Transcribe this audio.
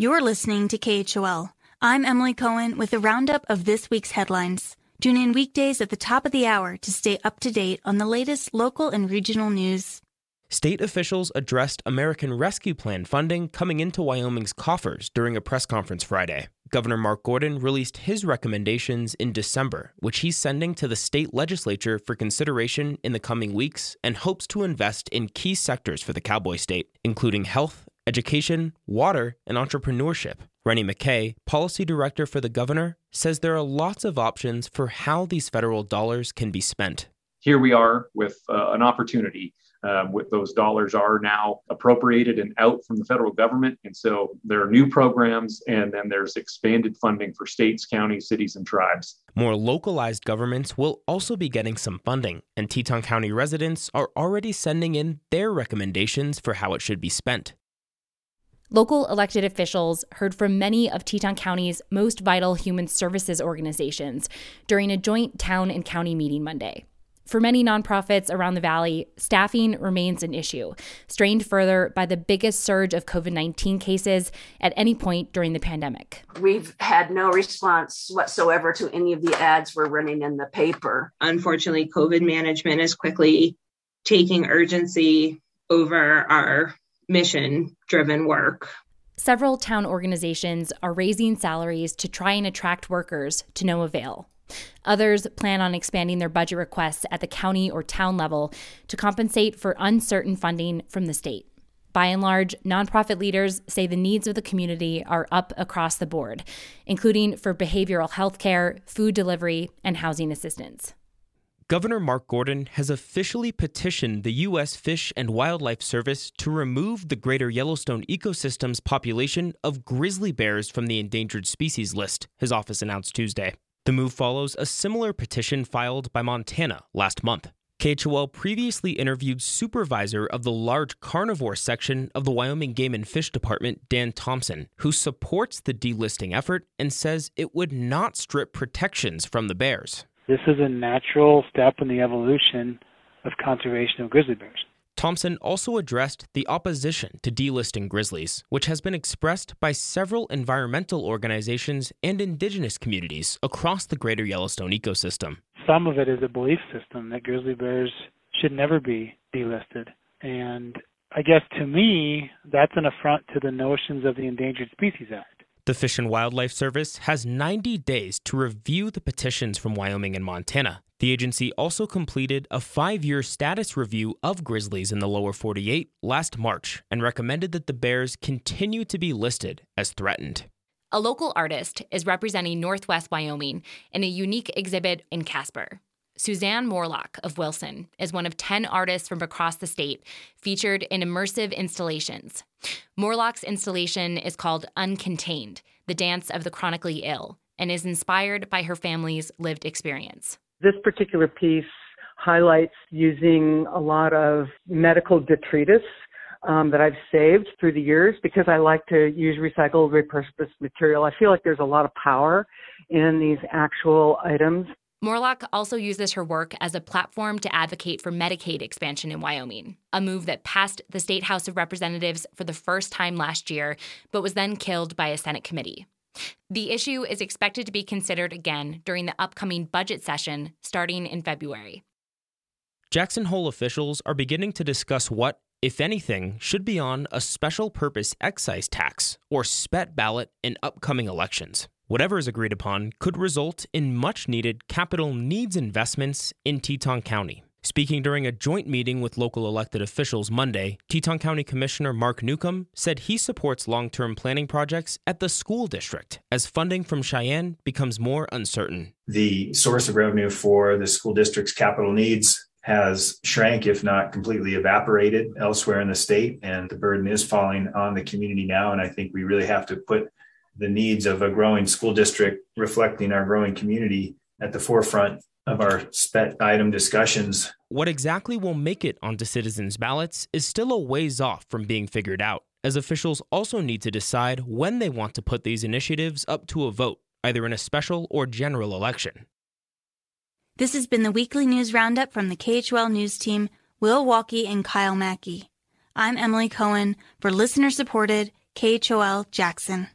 You're listening to KHOL. I'm Emily Cohen with a roundup of this week's headlines. Tune in weekdays at the top of the hour to stay up to date on the latest local and regional news. State officials addressed American Rescue Plan funding coming into Wyoming's coffers during a press conference Friday. Governor Mark Gordon released his recommendations in December, which he's sending to the state legislature for consideration in the coming weeks, and hopes to invest in key sectors for the cowboy state, including health, education, water, and entrepreneurship. Rennie McKay, policy director for the governor, says there are lots of options for how these federal dollars can be spent. Here we are with an opportunity. With those dollars are now appropriated and out from the federal government. And so there are new programs, and then there's expanded funding for states, counties, cities, and tribes. More localized governments will also be getting some funding, and Teton County residents are already sending in their recommendations for how it should be spent. Local elected officials heard from many of Teton County's most vital human services organizations during a joint town and county meeting Monday. For many nonprofits around the valley, staffing remains an issue, strained further by the biggest surge of COVID-19 cases at any point during the pandemic. We've had no response whatsoever to any of the ads we're running in the paper. Unfortunately, COVID management is quickly taking urgency over our mission-driven work. Several town organizations are raising salaries to try and attract workers, to no avail. Others plan on expanding their budget requests at the county or town level to compensate for uncertain funding from the state. By and large, nonprofit leaders say the needs of the community are up across the board, including for behavioral health care, food delivery, and housing assistance. Governor Mark Gordon has officially petitioned the U.S. Fish and Wildlife Service to remove the Greater Yellowstone Ecosystem's population of grizzly bears from the endangered species list, his office announced Tuesday. The move follows a similar petition filed by Montana last month. KHOL previously interviewed supervisor of the large carnivore section of the Wyoming Game and Fish Department, Dan Thompson, who supports the delisting effort and says it would not strip protections from the bears. This is a natural step in the evolution of conservation of grizzly bears. Thompson also addressed the opposition to delisting grizzlies, which has been expressed by several environmental organizations and indigenous communities across the Greater Yellowstone ecosystem. Some of it is a belief system that grizzly bears should never be delisted. And I guess to me, that's an affront to the notions of the Endangered Species Act. The Fish and Wildlife Service has 90 days to review the petitions from Wyoming and Montana. The agency also completed a 5-year status review of grizzlies in the lower 48 last March and recommended that the bears continue to be listed as threatened. A local artist is representing Northwest Wyoming in a unique exhibit in Casper. Suzanne Morlock of Wilson is one of 10 artists from across the state featured in immersive installations. Morlock's installation is called Uncontained, The Dance of the Chronically Ill, and is inspired by her family's lived experience. This particular piece highlights using a lot of medical detritus that I've saved through the years, because I like to use recycled, repurposed material. I feel like there's a lot of power in these actual items. Morlock also uses her work as a platform to advocate for Medicaid expansion in Wyoming, a move that passed the State House of Representatives for the first time last year, but was then killed by a Senate committee. The issue is expected to be considered again during the upcoming budget session starting in February. Jackson Hole officials are beginning to discuss what, if anything, should be on a special purpose excise tax, or SPET ballot, in upcoming elections. Whatever is agreed upon could result in much-needed capital needs investments in Teton County. Speaking during a joint meeting with local elected officials Monday, Teton County Commissioner Mark Newcomb said he supports long-term planning projects at the school district as funding from Cheyenne becomes more uncertain. The source of revenue for the school district's capital needs has shrank, if not completely evaporated, elsewhere in the state, and the burden is falling on the community now, and I think we really have to put the needs of a growing school district reflecting our growing community at the forefront of our SPET item discussions. What exactly will make it onto citizens' ballots is still a ways off from being figured out, as officials also need to decide when they want to put these initiatives up to a vote, either in a special or general election. This has been the weekly news roundup from the KHOL News Team, Will Walkie and Kyle Mackey. I'm Emily Cohen for listener-supported KHOL Jackson.